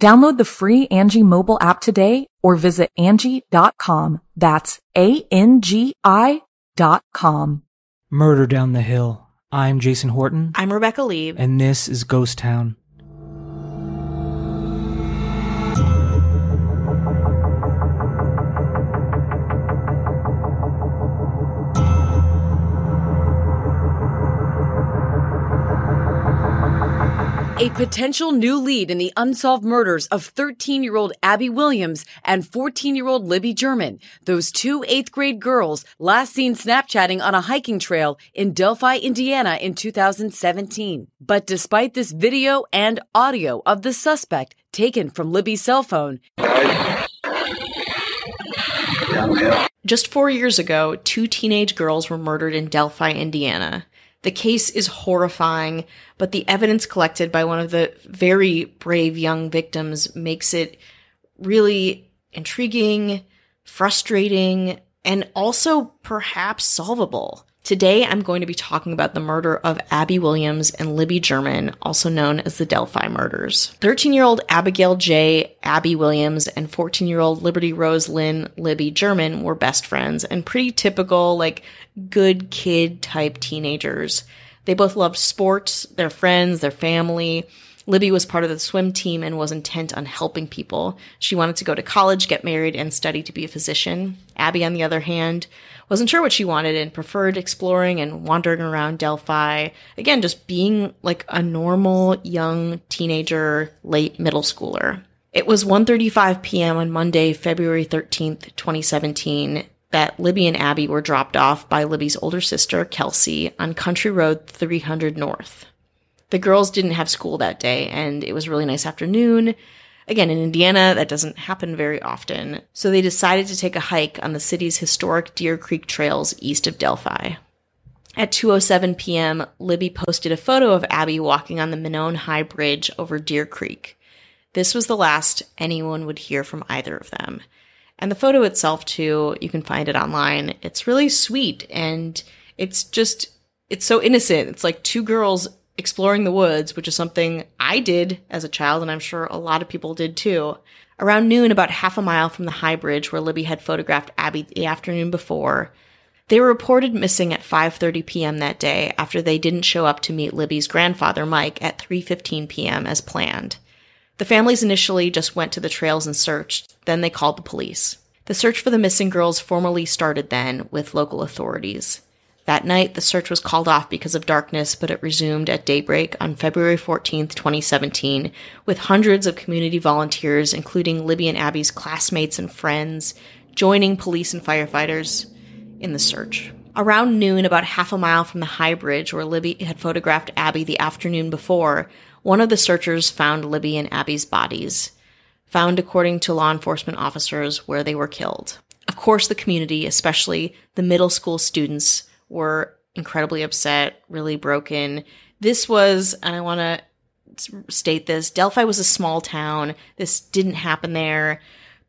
Download the free Angie mobile app today or visit Angie.com. That's ANGI.com. Murder Down the Hill. I'm Jason Horton. I'm Rebecca Lieb. And this is Ghost Town. A potential new lead in the unsolved murders of 13-year-old Abby Williams and 14-year-old Libby German, those two 8th-grade girls last seen Snapchatting on a hiking trail in Delphi, Indiana in 2017. But despite this video and audio of the suspect taken from Libby's cell phone... Just 4 years ago, two teenage girls were murdered in Delphi, Indiana. The case is horrifying, but the evidence collected by one of the very brave young victims makes it really intriguing, frustrating, and also perhaps solvable. Today, I'm going to be talking about the murder of Abby Williams and Libby German, also known as the Delphi murders. 13-year-old Abigail J. Abby Williams and 14-year-old Liberty Rose Lynn Libby German were best friends and pretty typical, like, good kid type teenagers. They both loved sports, their friends, their family. Libby was part of the swim team and was intent on helping people. She wanted to go to college, get married, and study to be a physician. Abby, on the other hand, wasn't sure what she wanted and preferred exploring and wandering around Delphi. Again, just being like a normal young teenager, late middle schooler. It was 1:35 p.m. on Monday, February 13th, 2017, that Libby and Abby were dropped off by Libby's older sister, Kelsey, on Country Road 300 North. The girls didn't have school that day, and it was a really nice afternoon. Again, in Indiana, that doesn't happen very often. So they decided to take a hike on the city's historic Deer Creek trails east of Delphi. At 2:07 p.m., Libby posted a photo of Abby walking on the Minone High Bridge over Deer Creek. This was the last anyone would hear from either of them. And the photo itself, too, you can find it online. It's really sweet, and it's so innocent. It's like two girls exploring the woods, which is something I did as a child, and I'm sure a lot of people did too. Around noon, about half a mile from the high bridge where Libby had photographed Abby the afternoon before, they were reported missing at 5:30 p.m. that day after they didn't show up to meet Libby's grandfather, Mike, at 3:15 p.m. as planned. The families initially just went to the trails and searched, then they called the police. The search for the missing girls formally started then with local authorities. That night, the search was called off because of darkness, but it resumed at daybreak on February 14th, 2017, with hundreds of community volunteers, including Libby and Abby's classmates and friends, joining police and firefighters in the search. Around noon, about half a mile from the high bridge where Libby had photographed Abby the afternoon before, one of the searchers found Libby and Abby's bodies, found according to law enforcement officers where they were killed. Of course, the community, especially the middle school students, were incredibly upset, really broken. This was, and I want to state this, Delphi was a small town. This didn't happen there.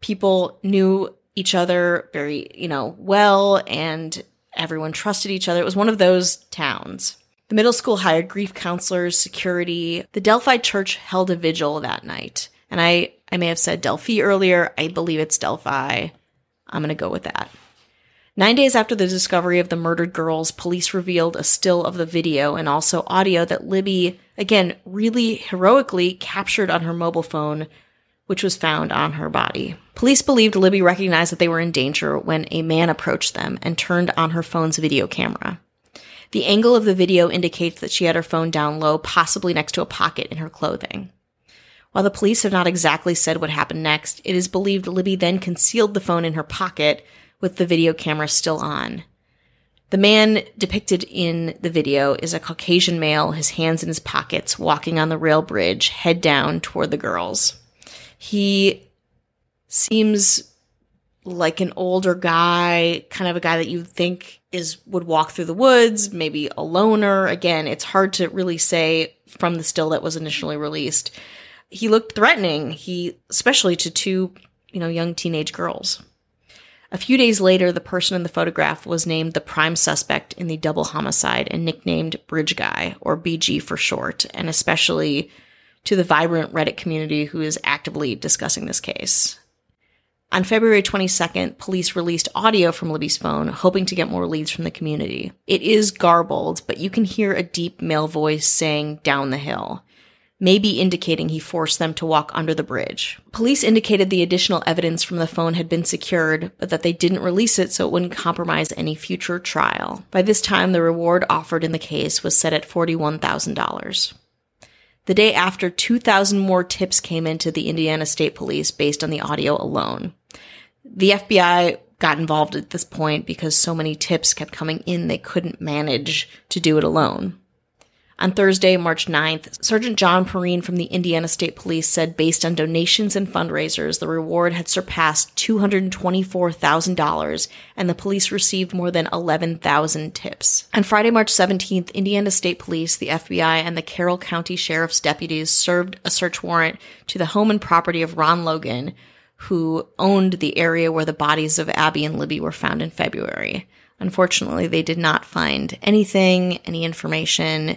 People knew each other very, well, and everyone trusted each other. It was one of those towns. The middle school hired grief counselors, security. The Delphi church held a vigil that night. And I may have said Delphi earlier. I believe it's Delphi. I'm going to go with that. 9 days after the discovery of the murdered girls, police revealed a still of the video and also audio that Libby, again, really heroically captured on her mobile phone which was found on her body. Police believed Libby recognized that they were in danger when a man approached them and turned on her phone's video camera. The angle of the video indicates that she had her phone down low, possibly next to a pocket in her clothing. While the police have not exactly said what happened next, it is believed Libby then concealed the phone in her pocket with the video camera still on. The man depicted in the video is a Caucasian male, his hands in his pockets, walking on the rail bridge, head down toward the girls. He seems like an older guy, kind of a guy that you think would walk through the woods, maybe a loner. Again, it's hard to really say from the still that was initially released. He looked threatening, especially to two, young teenage girls. A few days later, the person in the photograph was named the prime suspect in the double homicide and nicknamed Bridge Guy, or BG for short, and especially to the vibrant Reddit community who is actively discussing this case. On February 22nd, police released audio from Libby's phone, hoping to get more leads from the community. It is garbled, but you can hear a deep male voice saying, "Down the hill," maybe indicating he forced them to walk under the bridge. Police indicated the additional evidence from the phone had been secured, but that they didn't release it so it wouldn't compromise any future trial. By this time, the reward offered in the case was set at $41,000. The day after, 2,000 more tips came into the Indiana State Police based on the audio alone. The FBI got involved at this point because so many tips kept coming in, they couldn't manage to do it alone. On Thursday, March 9th, Sergeant John Perrine from the Indiana State Police said based on donations and fundraisers, the reward had surpassed $224,000, and the police received more than 11,000 tips. On Friday, March 17th, Indiana State Police, the FBI, and the Carroll County Sheriff's deputies served a search warrant to the home and property of Ron Logan, who owned the area where the bodies of Abby and Libby were found in February. Unfortunately, they did not find anything, any information,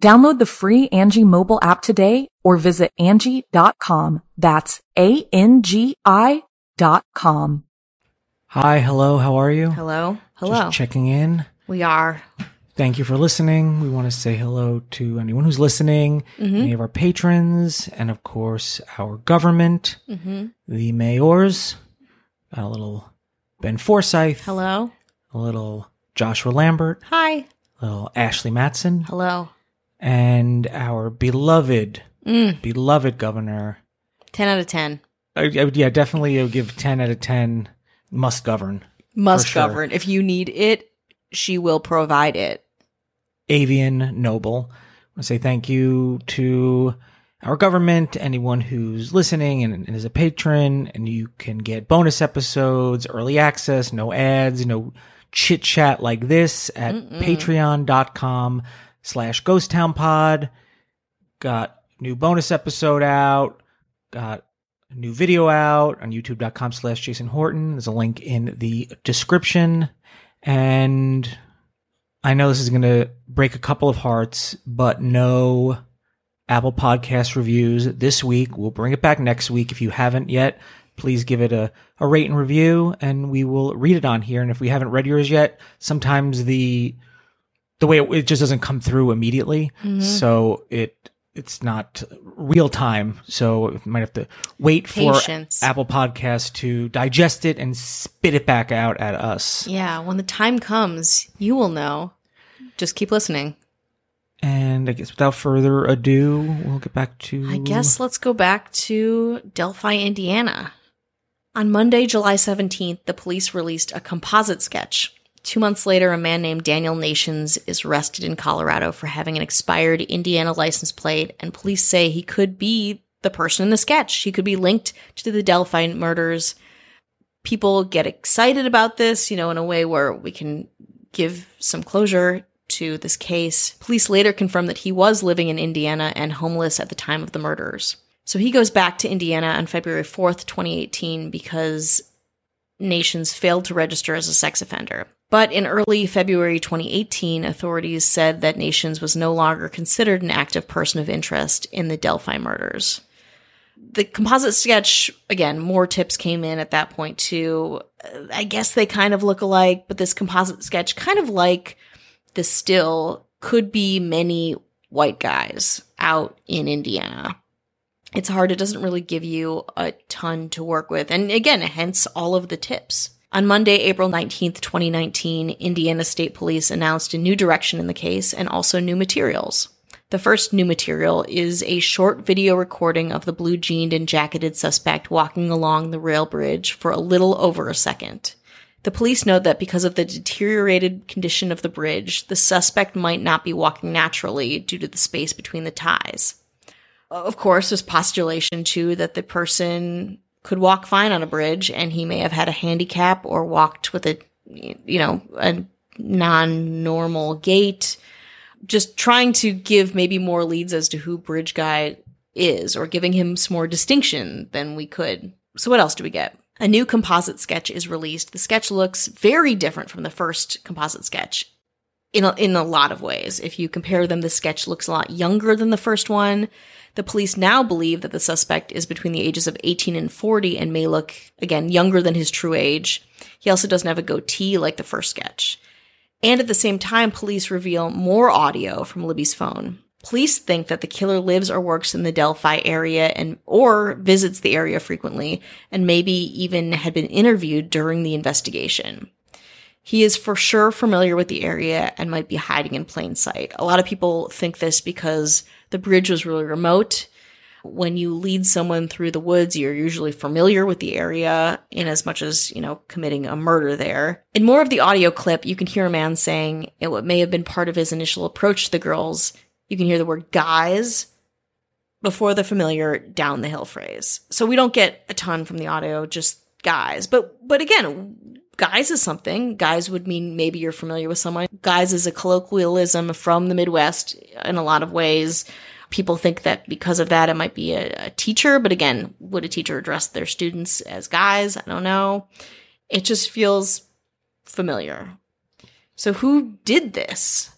Download the free Angie mobile app today or visit Angie.com. That's ANGI.com. Hi, hello, how are you? Hello. Just checking in. We are. Thank you for listening. We want to say hello to anyone who's listening, any of our patrons, and of course, our government, the mayors. Got a little Ben Forsyth. Hello. A little Joshua Lambert. Hi. A little Ashley Matson. Hello. And our beloved governor. 10 out of 10. I definitely would give 10 out of 10. Must govern. Must govern. Sure. If you need it, she will provide it. Avian Noble. I want to say thank you to our government, anyone who's listening and is a patron, and you can get bonus episodes, early access, no ads, no chit chat like this at patreon.com/ghosttownpod. Got new bonus episode out, got a new video out on youtube.com/Jason Horton. There's a link in the description. And I know this is going to break a couple of hearts, but no Apple Podcast reviews this week. We'll bring it back next week. If you haven't yet, please give it a rate and review, and we will read it on here. And if we haven't read yours yet, sometimes the way it just doesn't come through immediately. So it's not real time. So you might have to wait for Apple Podcasts to digest it and spit it back out at us. Yeah. When the time comes, you will know. Just keep listening. And I guess without further ado, we'll get back to... I guess let's go back to Delphi, Indiana. On Monday, July 17th, the police released a composite sketch. 2 months later, a man named Daniel Nations is arrested in Colorado for having an expired Indiana license plate, and police say he could be the person in the sketch. He could be linked to the Delphi murders. People get excited about this, in a way where we can give some closure to this case. Police later confirmed that he was living in Indiana and homeless at the time of the murders. So he goes back to Indiana on February 4th, 2018, because Nations failed to register as a sex offender. But in early February 2018, authorities said that Nations was no longer considered an active person of interest in the Delphi murders. The composite sketch, again, more tips came in at that point too. I guess they kind of look alike, but this composite sketch, kind of like the still, could be many white guys out in Indiana. It's hard. It doesn't really give you a ton to work with. And again, hence all of the tips. On Monday, April 19th, 2019, Indiana State Police announced a new direction in the case and also new materials. The first new material is a short video recording of the blue-jeaned and jacketed suspect walking along the rail bridge for a little over a second. The police note that because of the deteriorated condition of the bridge, the suspect might not be walking naturally due to the space between the ties. Of course, there's postulation, too, that the person could walk fine on a bridge and he may have had a handicap or walked with a non-normal gait. Just trying to give maybe more leads as to who Bridge Guy is, or giving him some more distinction than we could. So what else do we get? A new composite sketch is released. The sketch looks very different from the first composite sketch in a lot of ways. If you compare them, the sketch looks a lot younger than the first one. The police now believe that the suspect is between the ages of 18 and 40 and may look, again, younger than his true age. He also doesn't have a goatee like the first sketch. And at the same time, police reveal more audio from Libby's phone. Police think that the killer lives or works in the Delphi area or visits the area frequently, and maybe even had been interviewed during the investigation. He is for sure familiar with the area and might be hiding in plain sight. A lot of people think this because the bridge was really remote. When you lead someone through the woods, you're usually familiar with the area in as much as, committing a murder there. In more of the audio clip, you can hear a man saying, and what may have been part of his initial approach to the girls, you can hear the word guys before the familiar down the hill phrase. So we don't get a ton from the audio, just guys. But again, guys is something. Guys would mean maybe you're familiar with someone. Guys is a colloquialism from the Midwest in a lot of ways. People think that because of that, it might be a teacher. But again, would a teacher address their students as guys? I don't know. It just feels familiar. So who did this?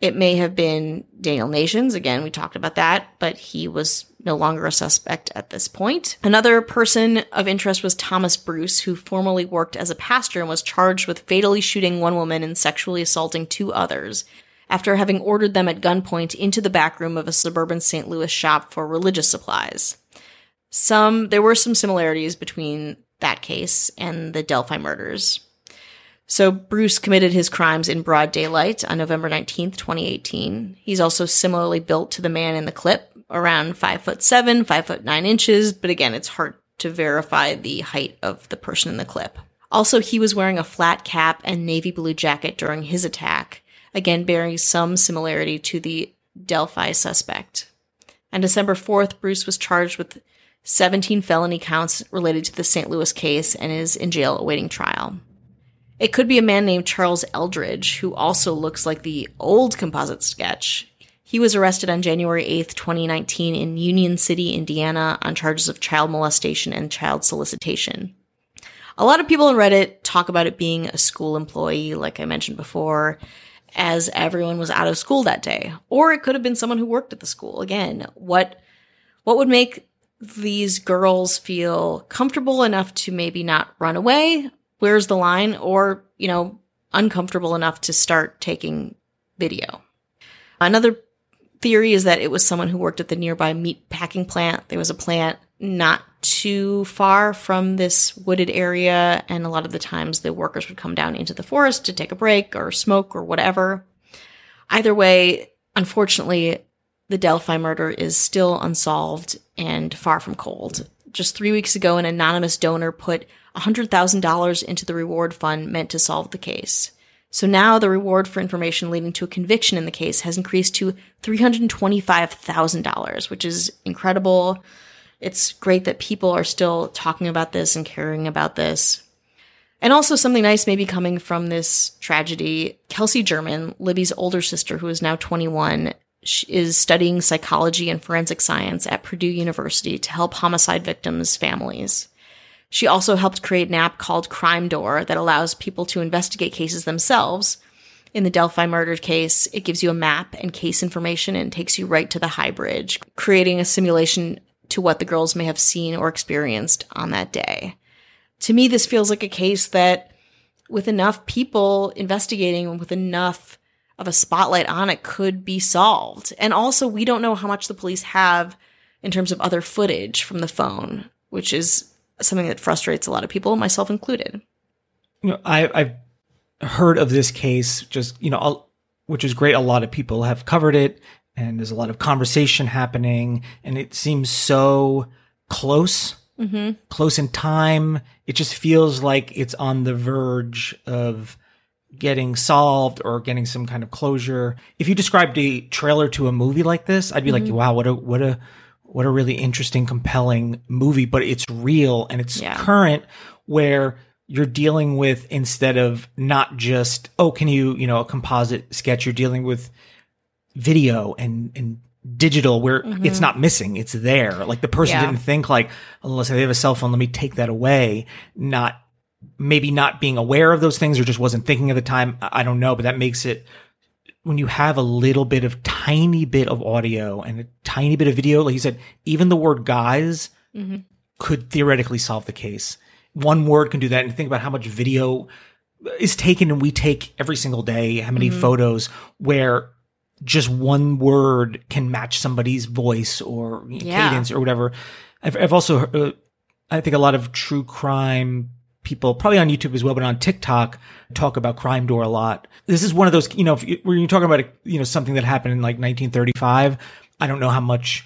It may have been Daniel Nations. Again, we talked about that, but he was no longer a suspect at this point. Another person of interest was Thomas Bruce, who formerly worked as a pastor and was charged with fatally shooting one woman and sexually assaulting two others, after having ordered them at gunpoint into the back room of a suburban St. Louis shop for religious supplies. There were some similarities between that case and the Delphi murders. So Bruce committed his crimes in broad daylight on November 19th, 2018. He's also similarly built to the man in the clip, around 5'7", 5'9", but again, it's hard to verify the height of the person in the clip. Also, he was wearing a flat cap and navy blue jacket during his attack, again bearing some similarity to the Delphi suspect. On December 4th, Bruce was charged with 17 felony counts related to the St. Louis case and is in jail awaiting trial. It could be a man named Charles Eldridge, who also looks like the old composite sketch. He was arrested on January 8th, 2019 in Union City, Indiana on charges of child molestation and child solicitation. A lot of people on Reddit talk about it being a school employee, like I mentioned before, as everyone was out of school that day. Or it could have been someone who worked at the school. Again, what would make these girls feel comfortable enough to maybe not run away? Where's the line? Or, uncomfortable enough to start taking video. Another theory is that it was someone who worked at the nearby meat packing plant. There was a plant not too far from this wooded area, and a lot of the times the workers would come down into the forest to take a break or smoke or whatever. Either way, unfortunately, the Delphi murder is still unsolved and far from cold. just 3 weeks ago, an anonymous donor put $100,000 into the reward fund meant to solve the case. So now the reward for information leading to a conviction in the case has increased to $325,000, which is incredible. It's great that people are still talking about this and caring about this. And also something nice may be coming from this tragedy. Kelsey German, Libby's older sister, who is now 21, is studying psychology and forensic science at Purdue University to help homicide victims' families. She also helped create an app called CrimeDoor that allows people to investigate cases themselves. In the Delphi murder case, it gives you a map and case information and takes you right to the high bridge, creating a simulation to what the girls may have seen or experienced on that day. To me, this feels like a case that with enough people investigating and with enough of a spotlight on it could be solved. And also, we don't know how much the police have in terms of other footage from the phone, which is something that frustrates a lot of people, myself included. You know, I've heard of this case, just, you know, which is great. A lot of people have covered it, and there's a lot of conversation happening, and it seems so close, close in time. It just feels like it's on the verge of getting solved or getting some kind of closure. If you described a trailer to a movie like this, I'd be like, wow, what a really interesting, compelling movie, but it's real and it's current, where you're dealing with, instead of not just, oh, can you know, a composite sketch, you're dealing with video and digital, where it's not missing, it's there. Like the person didn't think like, unless they have a cell phone, let me take that away. Maybe not being aware of those things, or just wasn't thinking at the time. I don't know, but that makes it, when you have a little bit of tiny bit of audio and a tiny bit of video, like you said, even the word guys could theoretically solve the case. One word can do that. And think about how much video is taken, and we take every single day, how many photos, where just one word can match somebody's voice or cadence or whatever. I've also, I think a lot of true crime people, probably on YouTube as well, but on TikTok, talk about CrimeDoor a lot. This is one of those, you know, when you're talking about, something that happened in like 1935, I don't know how much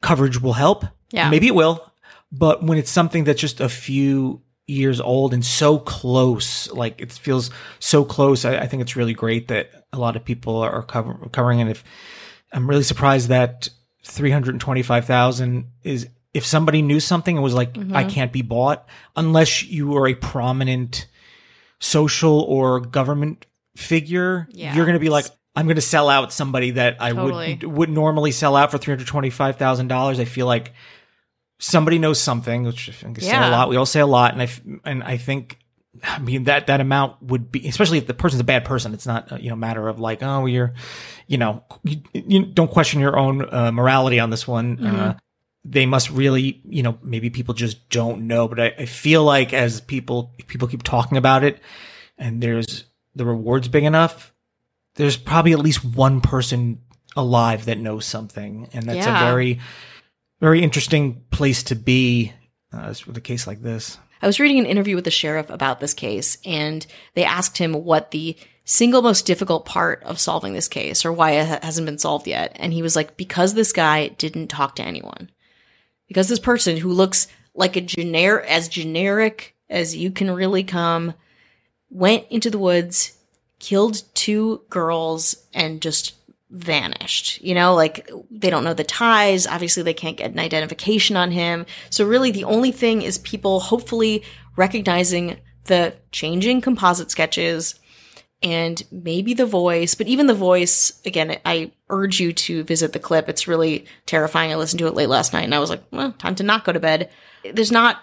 coverage will help. Yeah. Maybe it will. But when it's something that's just a few years old and so close, like it feels so close, I think it's really great that a lot of people are covering it. I'm really surprised that $325,000 is, if somebody knew something and was like, I can't be bought, unless you were a prominent social or government figure, you're going to be like, I'm going to sell out somebody that I would normally sell out for $325,000. I feel like somebody knows something, which I think is saying a lot. We all say a lot. And I think, I mean, that amount would be, especially if the person's a bad person, it's not a matter of like, oh, you don't question your own morality on this one. They must really, maybe people just don't know. But I feel like as people keep talking about it, and there's the reward's big enough, there's probably at least one person alive that knows something. And that's a very, very interesting place to be with a case like this. I was reading an interview with the sheriff about this case, and they asked him what the single most difficult part of solving this case, or why it hasn't been solved yet. And he was like, because this guy didn't talk to anyone. Because this person who looks like as generic as you can really come, went into the woods, killed two girls, and just vanished. Like they don't know the ties. Obviously, they can't get an identification on him. So really, the only thing is people hopefully recognizing the changing composite sketches and maybe the voice. But even the voice, again, I urge you to visit the clip. It's really terrifying. I listened to it late last night and I was like, well, time to not go to bed. There's not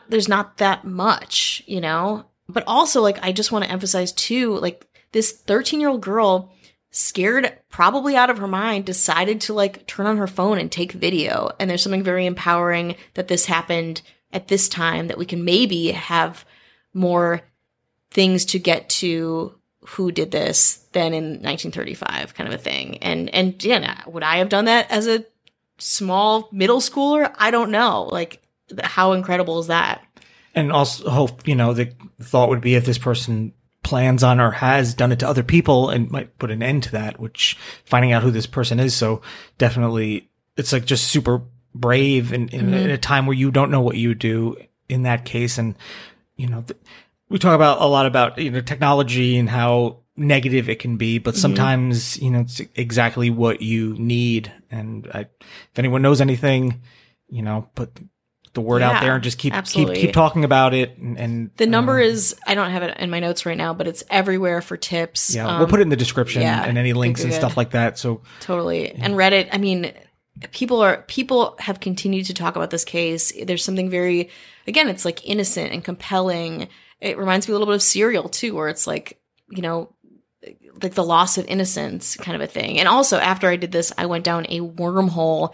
that much, But also, like, I just want to emphasize too, like, this 13-year-old girl, scared probably out of her mind, decided to like turn on her phone and take video. And there's something very empowering that this happened at this time, that we can maybe have more things to get to who did this than in 1935, kind of a thing. And yeah, would I have done that as a small middle schooler? I don't know. Like, how incredible is that? And also hope, the thought would be, if this person plans on or has done it to other people, and might put an end to that, which finding out who this person is. So definitely, it's like just super brave in a time where you don't know what you do in that case. And, you know, we talk about a lot about, you know, technology and how negative it can be, but sometimes, you know, it's exactly what you need. And if anyone knows anything, you know, put the word out there and just keep talking about it. And the number is, I don't have it in my notes right now, but it's everywhere for tips. Yeah. We'll put it in the description and any links and stuff like that. So totally. Yeah. And Reddit, I mean, people have continued to talk about this case. There's something very, again, it's like innocent and compelling. It reminds me a little bit of Serial too, where it's like, you know, like the loss of innocence kind of a thing. And also after I did this, I went down a wormhole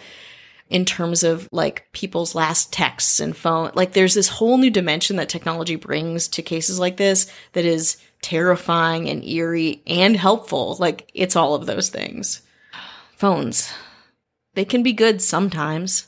in terms of like people's last texts and phone. Like there's this whole new dimension that technology brings to cases like this that is terrifying and eerie and helpful. Like it's all of those things. Phones. They can be good sometimes.